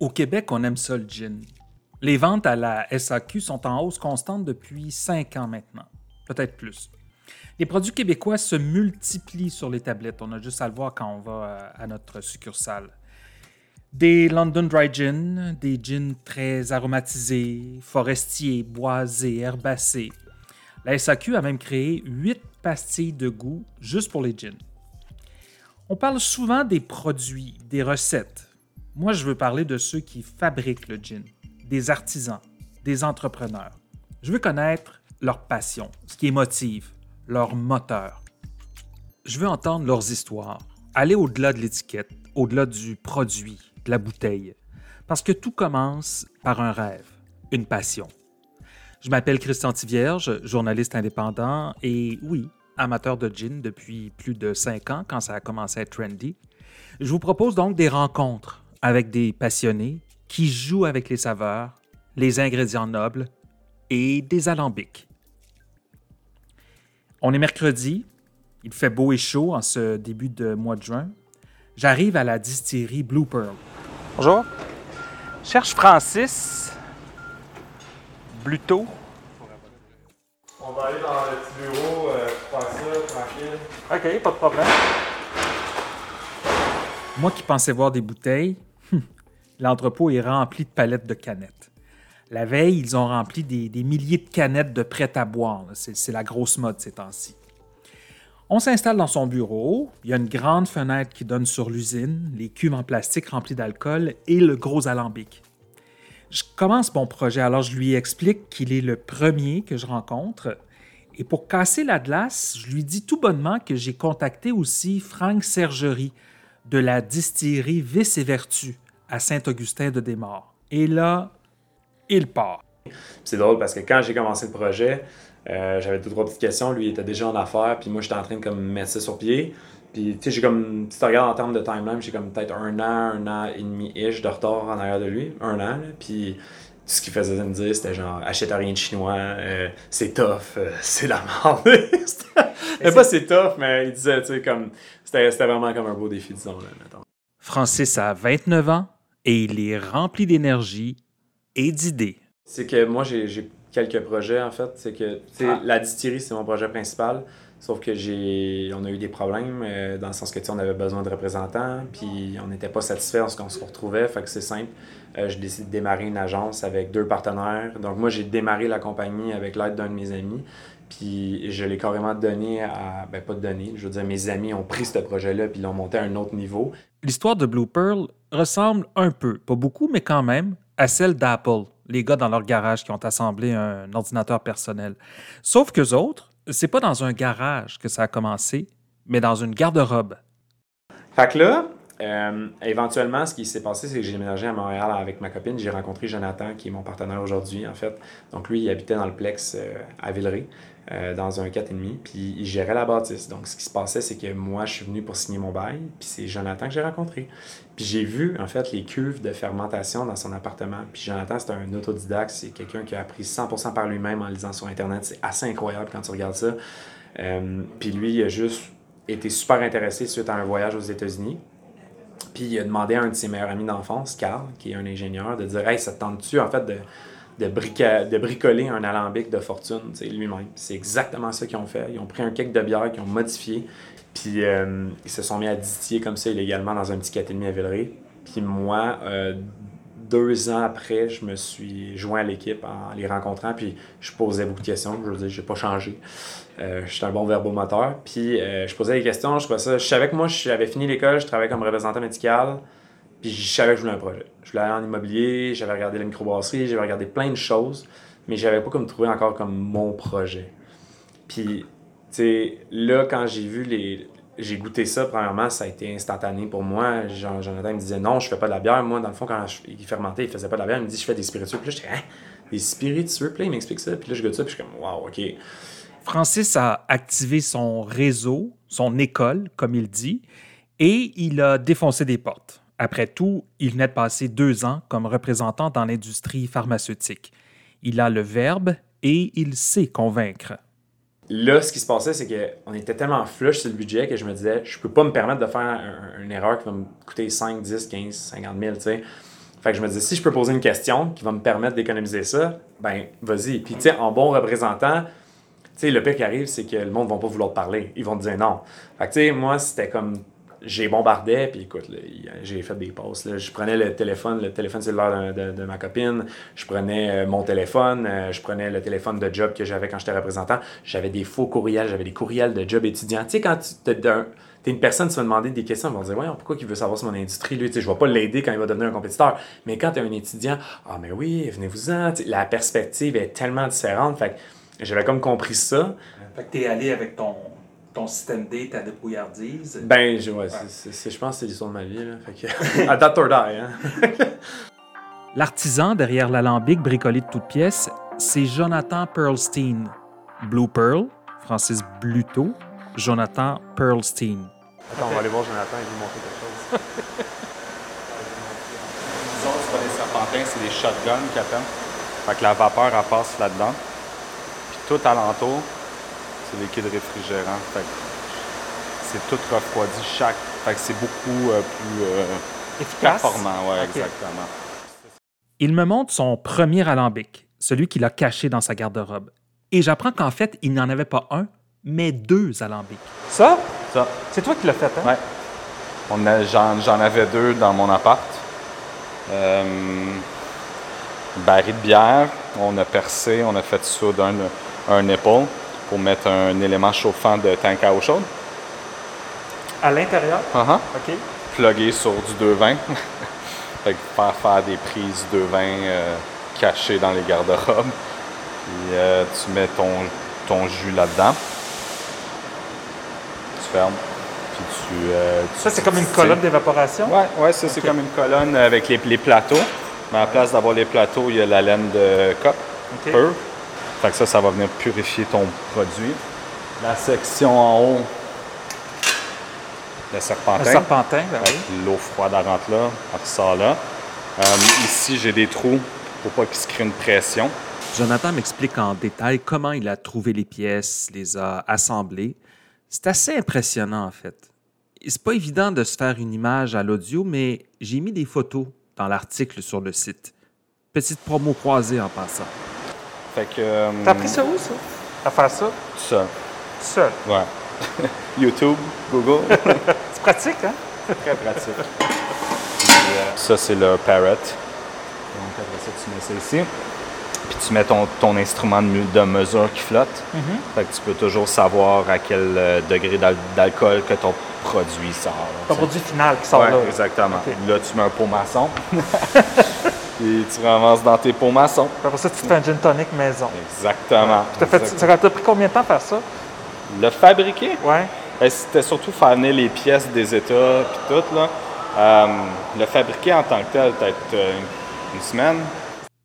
Au Québec, on aime ça le gin. Les ventes à la SAQ sont en hausse constante depuis 5 ans maintenant, peut-être plus. Les produits québécois se multiplient sur les tablettes. On a juste à le voir quand on va à notre succursale. Des London Dry Gin, des gins très aromatisés, forestiers, boisés, herbacés. La SAQ a même créé 8 pastilles de goût juste pour les gins. On parle souvent des produits, des recettes. Moi, je veux parler de ceux qui fabriquent le gin, des artisans, des entrepreneurs. Je veux connaître leur passion, ce qui les motive, leur moteur. Je veux entendre leurs histoires, aller au-delà de l'étiquette, au-delà du produit, de la bouteille. Parce que tout commence par un rêve, une passion. Je m'appelle Christian Tivierge, journaliste indépendant et oui, amateur de gin depuis plus de 5 ans quand ça a commencé à être trendy. Je vous propose donc des rencontres avec des passionnés qui jouent avec les saveurs, les ingrédients nobles et des alambics. On est mercredi, il fait beau et chaud en ce début de mois de juin. J'arrive à la distillerie Blue Pearl. Bonjour. Je cherche Francis Bluto. On va aller dans le petit bureau pour faire ça, tranquille. OK, pas de problème. Moi qui pensais voir des bouteilles, l'entrepôt est rempli de palettes de canettes. La veille, ils ont rempli des milliers de canettes de prêt-à-boire. C'est la grosse mode ces temps-ci. On s'installe dans son bureau. Il y a une grande fenêtre qui donne sur l'usine, les cuves en plastique remplies d'alcool et le gros alambic. Je commence mon projet, alors je lui explique qu'il est le premier que je rencontre. Et pour casser la glace, je lui dis tout bonnement que j'ai contacté aussi Franck Sergerie de la distillerie Vices et Vertus à Saint-Augustin-de-Desmaures. Et là, il part. C'est drôle parce que quand j'ai commencé le projet, j'avais 2-3 petites questions. Lui, il était déjà en affaires, puis moi, j'étais en train de comme, mettre ça sur pied. Puis, tu sais, j'ai comme, si tu regardes en termes de timeline, j'ai comme peut-être 1 an et demi-ish de retard en arrière de lui. 1 an, là. Puis, tout ce qu'il faisait me dire, c'était genre, achète rien de chinois, c'est tough, c'est la merde. Mais pas c'est tough, mais il disait, tu sais, comme, c'était vraiment comme un beau défi, disons, là, mettons. Francis a 29 ans et il est rempli d'énergie et d'idées. C'est que moi, j'ai quelques projets, en fait. C'est que, la distillerie, c'est mon projet principal. Sauf que on a eu des problèmes dans le sens que on avait besoin de représentants, puis on n'était pas satisfait de ce qu'on se retrouvait. Fait que c'est simple. Je décide de démarrer une agence avec 2 partenaires. Donc moi, j'ai démarré la compagnie avec l'aide d'un de mes amis. Puis je l'ai carrément donné à... Ben, pas donné. Je veux dire, mes amis ont pris ce projet-là puis l'ont monté à un autre niveau. L'histoire de Blue Pearl ressemble un peu, pas beaucoup, mais quand même, à celle d'Apple. Les gars dans leur garage qui ont assemblé un ordinateur personnel. Sauf qu'eux autres, c'est pas dans un garage que ça a commencé, mais dans une garde-robe. Fait que là, éventuellement, ce qui s'est passé, c'est que j'ai déménagé à Montréal avec ma copine. J'ai rencontré Jonathan, qui est mon partenaire aujourd'hui, en fait. Donc lui, il habitait dans le Plex à Villeray, dans un 4,5, puis il gérait la bâtisse. Donc ce qui se passait, c'est que moi, je suis venu pour signer mon bail, puis c'est Jonathan que j'ai rencontré. Puis j'ai vu, en fait, les cuves de fermentation dans son appartement. Puis Jonathan, c'est un autodidacte, c'est quelqu'un qui a appris 100% par lui-même en lisant sur Internet. C'est assez incroyable quand tu regardes ça. Puis lui, il a juste été super intéressé suite à un voyage aux États-Unis. Puis il a demandé à un de ses meilleurs amis d'enfance, Carl, qui est un ingénieur, de dire « Hey, ça te tente-tu, en fait, de bricoler un alambic de fortune, tu sais, lui-même? » C'est exactement ça qu'ils ont fait. Ils ont pris un keg de bière qu'ils ont modifié, puis ils se sont mis à distiller comme ça illégalement dans un petit 4,5 à Villeray. Puis moi, 2 ans après, je me suis joint à l'équipe en les rencontrant, puis je posais beaucoup de questions. Je veux dire, j'ai pas changé. Je suis un bon verbomoteur. Puis je posais des questions, je passais. Je savais que moi, j'avais fini l'école, je travaillais comme représentant médical, puis je savais que je voulais un projet. Je voulais aller en immobilier, j'avais regardé la microbrasserie, j'avais regardé plein de choses, mais j'avais pas comme trouvé encore comme mon projet. Puis, tu sais, là, quand j'ai goûté ça, premièrement, ça a été instantané pour moi. Jonathan me disait « Non, je fais pas de la bière. » Moi, dans le fond, quand il fermentait, il faisait pas de la bière. Il me dit « Je fais des spiritueux. » Puis là, j'étais « Hein? Des spiritueux? » Puis là, il m'explique ça. Puis là, je goûte ça. Puis je suis comme « Wow, OK. » Francis a activé son réseau, son école, comme il dit, et il a défoncé des portes. Après tout, il venait de passer 2 ans comme représentant dans l'industrie pharmaceutique. Il a le verbe et il sait convaincre. Là, ce qui se passait, c'est qu'on était tellement flush sur le budget que je me disais, je peux pas me permettre de faire une erreur qui va me coûter 5, 10, 15, 50 000, tu sais. Fait que je me dis, si je peux poser une question qui va me permettre d'économiser ça, ben vas-y. Puis tu sais, en bon représentant, tu sais, le pire qui arrive, c'est que le monde ne va pas vouloir te parler. Ils vont te dire non. Fait que tu sais, moi, c'était comme, j'ai bombardé, puis écoute, là, j'ai fait des passes. Là. Je prenais le téléphone cellulaire de ma copine, je prenais mon téléphone, je prenais le téléphone de job que j'avais quand j'étais représentant. J'avais des faux courriels, j'avais des courriels de job étudiant. Tu sais, quand t'es une personne, tu vas demander des questions, ils vont dire « Ouais, pourquoi il veut savoir sur mon industrie, lui? » Tu sais, je ne vais pas l'aider quand il va devenir un compétiteur. Mais quand tu es un étudiant, « Ah, mais oui, venez-vous-en. » Tu sais, la perspective est tellement différente. Fait que j'avais comme compris ça. Fait que tu es allé avec ton système D, ta débrouillardise. Ben, ouais. Je pense que c'est l'histoire de ma vie. Là. Fait que, à date or die, hein? L'artisan derrière l'alambic bricolé de toutes pièces, c'est Jonathan Pearlstein. Blue Pearl, Francis Bluto, Jonathan Pearlstein. Attends, on va aller voir Jonathan et lui montrer quelque chose. Nous autres, c'est pas des serpentins, c'est des shotguns qu'ils appellent. Fait que la vapeur, elle passe là-dedans. Puis tout alentour, c'est liquide réfrigérant. Fait que c'est tout refroidi chaque. Fait que c'est beaucoup plus efficace. Performant, ouais, okay. Exactement. Il me montre son premier alambic, celui qu'il a caché dans sa garde-robe. Et j'apprends qu'en fait, il n'en avait pas un, mais deux alambics. Ça? C'est toi qui l'as fait, hein? Oui. J'en avais deux dans mon appart. Baril de bière, on a percé, on a fait ça d'un épaule pour mettre un élément chauffant de tank à eau chaude. À l'intérieur? Uh-huh. OK. Plugué sur du 220. Fait que faire des prises 220 cachées dans les garde-robes. Puis tu mets ton jus là-dedans. Puis ça, c'est comme une colonne d'évaporation? Oui, ça, okay. C'est comme une colonne avec les plateaux. Mais à la place d'avoir les plateaux, il y a la laine de coque pure. Fait que ça va venir purifier ton produit. La section en haut, le serpentin, ben oui. L'eau froide, elle rentre là, elle ressort là. Ici, j'ai des trous pour pas qu'il se crée une pression. Jonathan m'explique en détail comment il a trouvé les pièces, les a assemblées. C'est assez impressionnant, en fait. C'est pas évident de se faire une image à l'audio, mais j'ai mis des photos dans l'article sur le site. Petite promo croisée en passant. Fait que... T'as appris ça où, ça? À faire ça? Tout seul? Ouais. YouTube, Google. C'est pratique, hein? Très pratique. Ça, c'est le Parrot. Donc, après ça, tu mets ça ici. Puis tu mets ton instrument de mesure qui flotte. Mm-hmm. Fait que tu peux toujours savoir à quel degré d'alcool que ton produit sort. Ton produit final qui sort là. Exactement. Okay. Là, tu mets un pot maçon. Puis tu ramasses dans tes pots maçons. Après ça, tu te fais un gin tonic maison. Exactement. Ça t'a pris combien de temps faire ça? Le fabriquer? Oui. C'était surtout faire venir les pièces des États puis tout. Là. Le fabriquer en tant que tel, peut-être une semaine.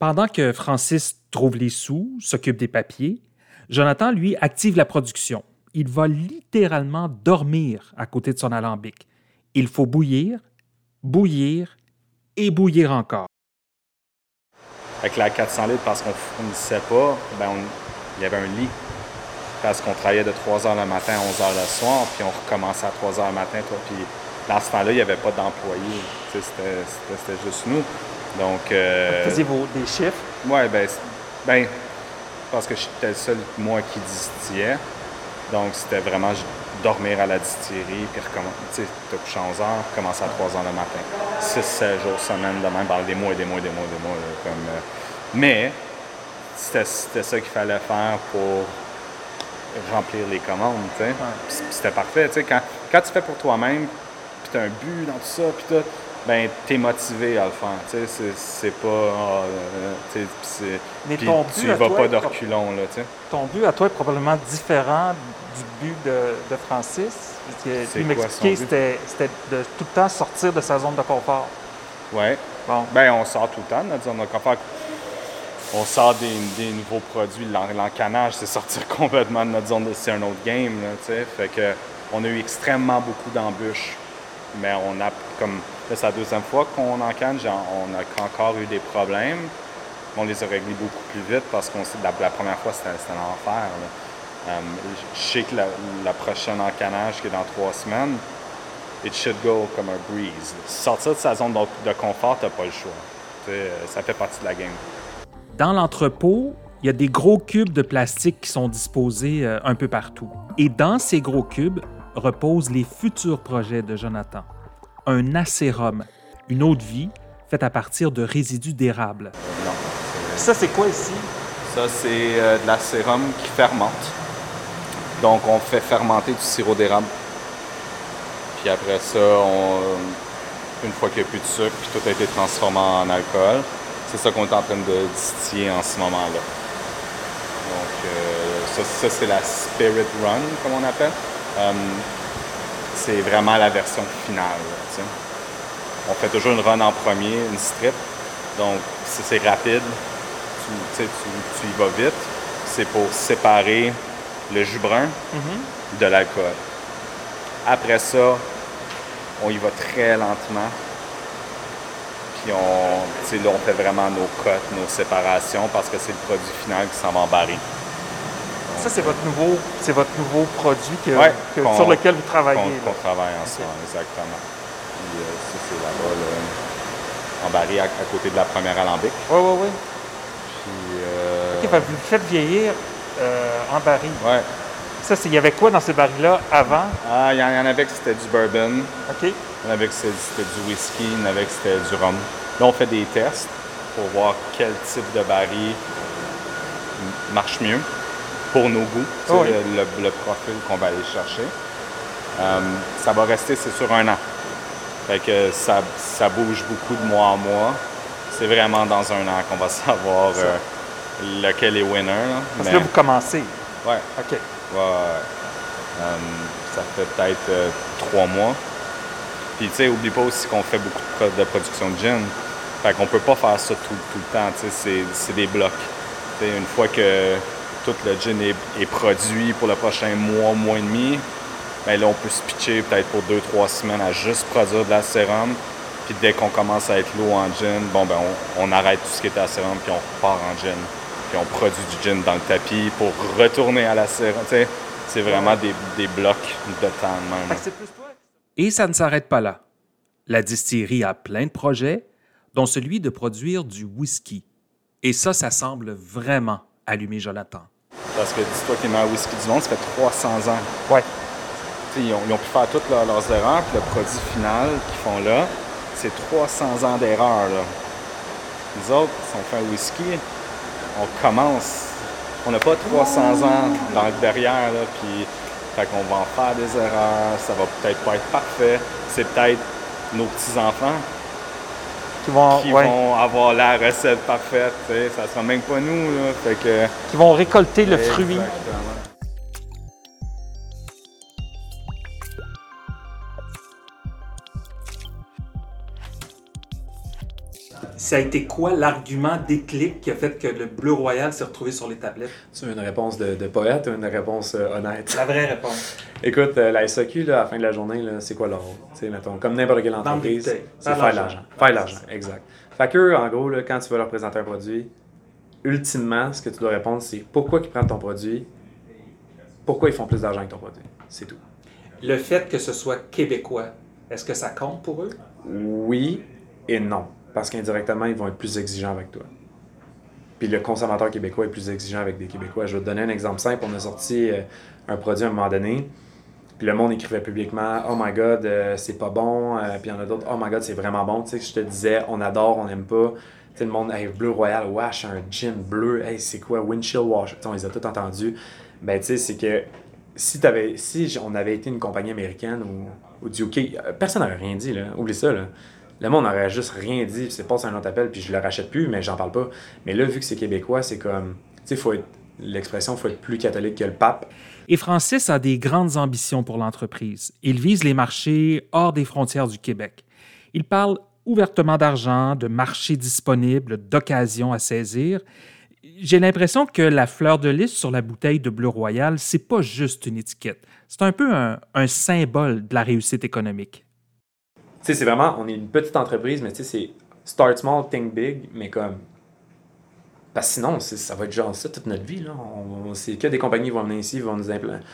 Pendant que Francis trouve les sous, s'occupe des papiers, Jonathan, lui, active la production. Il va littéralement dormir à côté de son alambic. Il faut bouillir, bouillir et bouillir encore. Avec la 400 litres, parce qu'on ne fournissait pas, il y avait un lit. Parce qu'on travaillait de 3 h le matin à 11 h le soir, puis on recommençait à 3 h le matin. Puis dans ce temps-là, il n'y avait pas d'employés. C'était juste nous. Donc, vous faisiez des chiffres? Oui, parce que j'étais le seul, moi, qui distillait. Donc, c'était vraiment dormir à la distillerie, puis tu sais, te coucher à 11 heures, commencer à 3 heures le matin. 6-7 jours semaine, de même, des mois. Là, mais c'était ça qu'il fallait faire pour remplir les commandes, tu sais. Ouais. C'était parfait, tu sais. Quand tu fais pour toi-même, puis tu as un but dans tout ça, puis tout... Ben, t'es motivé à le faire, tu sais, c'est pas... Mais ton but tu y vas pas de reculons, là, tu sais. Ton but à toi est probablement différent du but de Francis. Il m'expliquait c'était de tout le temps sortir de sa zone de confort. Oui. Bon. Ben, on sort tout le temps de notre zone de confort. On sort des nouveaux produits. L'encanage, c'est sortir complètement de notre zone de... C'est un autre game, là, tu sais. Fait que on a eu extrêmement beaucoup d'embûches. Mais on a comme... Là, c'est la deuxième fois qu'on encanne. On a encore eu des problèmes. On les a réglés beaucoup plus vite parce que la première fois, c'était l'enfer. Je sais que la prochaine encannage qui est dans 3 semaines, it should go comme un breeze. Sortir de sa zone de confort, t'as pas le choix. ça fait partie de la game. Dans l'entrepôt, il y a des gros cubes de plastique qui sont disposés un peu partout. Et dans ces gros cubes reposent les futurs projets de Jonathan. Un acérum, une eau de vie faite à partir de résidus d'érable. Non, ça, c'est quoi ici? Ça, c'est de l'acérum qui fermente. Donc, on fait fermenter du sirop d'érable. Puis après ça, une fois qu'il n'y a plus de sucre, puis tout a été transformé en alcool, c'est ça qu'on est en train de distiller en ce moment-là. Donc, ça, c'est la Spirit Run, comme on appelle. C'est vraiment la version finale. Là, on fait toujours une run en premier, une strip. Donc, c'est rapide. Tu y vas vite. C'est pour séparer le jus brun de l'alcool. Après ça, on y va très lentement. Puis on fait vraiment nos cotes, nos séparations, parce que c'est le produit final qui s'en va en baril. Ça, c'est votre nouveau produit sur lequel vous travaillez. Qu'on travaille ensemble, exactement. Puis, ça, c'est là-bas, en baril, à côté de la première alambic. Oui. Puis, vous le faites vieillir en baril. Oui. Ça, il y avait quoi dans ces barils-là avant? Il y en avait que c'était du bourbon. OK. Il y en avait que c'était du whisky. Il y en avait que c'était du rhum. Là, on fait des tests pour voir quel type de baril marche mieux pour nos goûts. Oh, oui. le profil qu'on va aller chercher. Ça va rester, c'est sûr, 1 an. Fait que ça bouge beaucoup de mois en mois. C'est vraiment dans 1 an qu'on va savoir lequel est winner. Là. Parce que là, vous commencez. Oui. OK. Ça fait peut-être 3 mois. Puis, tu sais, oublie pas aussi qu'on fait beaucoup de production de gin. Fait qu'on peut pas faire ça tout le temps. Tu sais, c'est des blocs. Tu sais, une fois que tout le gin est produit pour le prochain mois et demi, bien là, on peut se pitcher peut-être pour 2-3 semaines à juste produire de l'acérum. Puis dès qu'on commence à être low en gin, on arrête tout ce qui est acérum puis on repart en gin. Puis on produit du gin dans le tapis pour retourner à l'acérum. C'est vraiment des blocs de temps même. Et ça ne s'arrête pas là. La distillerie a plein de projets, dont celui de produire du whisky. Et ça semble vraiment allumer Jonathan. Parce que dis-toi qu'il y a un whisky du monde, ça fait 300 ans. Oui. Ils ont pu faire toutes leurs erreurs, puis le produit final qu'ils font là, c'est 300 ans d'erreur. Nous autres, si on fait un whisky, on commence. On n'a pas 300 ans dans le derrière, là, puis fait qu'on va en faire des erreurs, ça va peut-être pas être parfait. C'est peut-être nos petits-enfants qui vont avoir la recette parfaite, t'sais. Ça sera même pas nous. Là, fait que, qui vont récolter le fruit. Exactement. Ça a été quoi l'argument déclic qui a fait que le Bleu Royal s'est retrouvé sur les tablettes? C'est une réponse de poète ou une réponse honnête? La vraie réponse. Écoute, la SAQ, là, à la fin de la journée, là, c'est quoi leur rôle? Mettons, comme n'importe quelle entreprise, c'est faire l'argent. Faire l'argent, exact. Fait qu'eux, en gros, là, quand tu vas leur présenter un produit, ultimement, ce que tu dois répondre, c'est pourquoi ils prennent ton produit, pourquoi ils font plus d'argent que ton produit. C'est tout. Le fait que ce soit québécois, est-ce que ça compte pour eux? Oui et non. Parce qu'indirectement, ils vont être plus exigeants avec toi. Puis le consommateur québécois est plus exigeant avec des Québécois. Je vais te donner un exemple simple. On a sorti un produit à un moment donné, puis le monde écrivait publiquement « Oh my God, c'est pas bon », puis il y en a d'autres « Oh my God, c'est vraiment bon ». Tu sais, je te disais « On adore, on n'aime pas ». Tu sais, le monde « Hey, Bleu Royal, wash, un gin bleu, hey, c'est quoi, windshield wash ». Tu sais, on les a tous entendus. Ben tu sais, c'est que si on avait été une compagnie américaine ou du UK, personne n'aurait rien dit, là. Oublie ça, là. Le monde n'aurait juste rien dit, puis c'est passé un autre appel, puis je le rachète plus, mais j'en parle pas. Mais là, vu que c'est québécois, c'est comme, tu sais, l'expression, faut être plus catholique que le pape. Et Francis a des grandes ambitions pour l'entreprise. Il vise les marchés hors des frontières du Québec. Il parle ouvertement d'argent, de marchés disponibles, d'occasions à saisir. J'ai l'impression que la fleur de lys sur la bouteille de Bleu Royal, c'est pas juste une étiquette. C'est un peu un symbole de la réussite économique. Tu sais, c'est vraiment, on est une petite entreprise, mais tu sais, c'est start small, think big, mais comme. Parce que sinon, ça va être genre ça toute notre vie, là. C'est que des compagnies vont venir ici, vont nous implanter.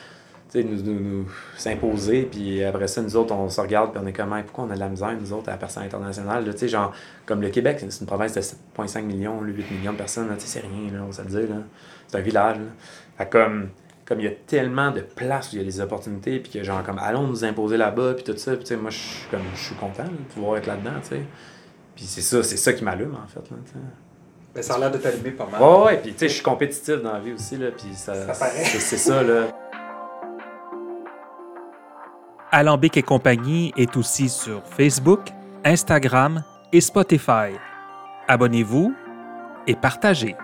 nous s'imposer, puis après ça, nous autres, on se regarde, puis on est comme, hey, pourquoi on a de la misère, nous autres, à la personne internationale, là, genre, comme le Québec, c'est une province de 7,5 millions, 8 millions de personnes, là, c'est rien, là, on va le dire, là. C'est un village, là. Fait comme il y a tellement de places où il y a des opportunités, puis que, genre, comme, allons nous imposer là-bas, puis tout ça, puis, tu sais, moi, je suis content, là, de pouvoir être là-dedans, tu sais. Puis c'est ça qui m'allume, en fait, là, tu sais. Ben, ça a l'air de t'allumer pas mal. Ouais, puis, tu sais, je suis compétitif dans la vie aussi, là, puis ça paraît. C'est ça, là. Alambic et Compagnie est aussi sur Facebook, Instagram et Spotify. Abonnez-vous et partagez.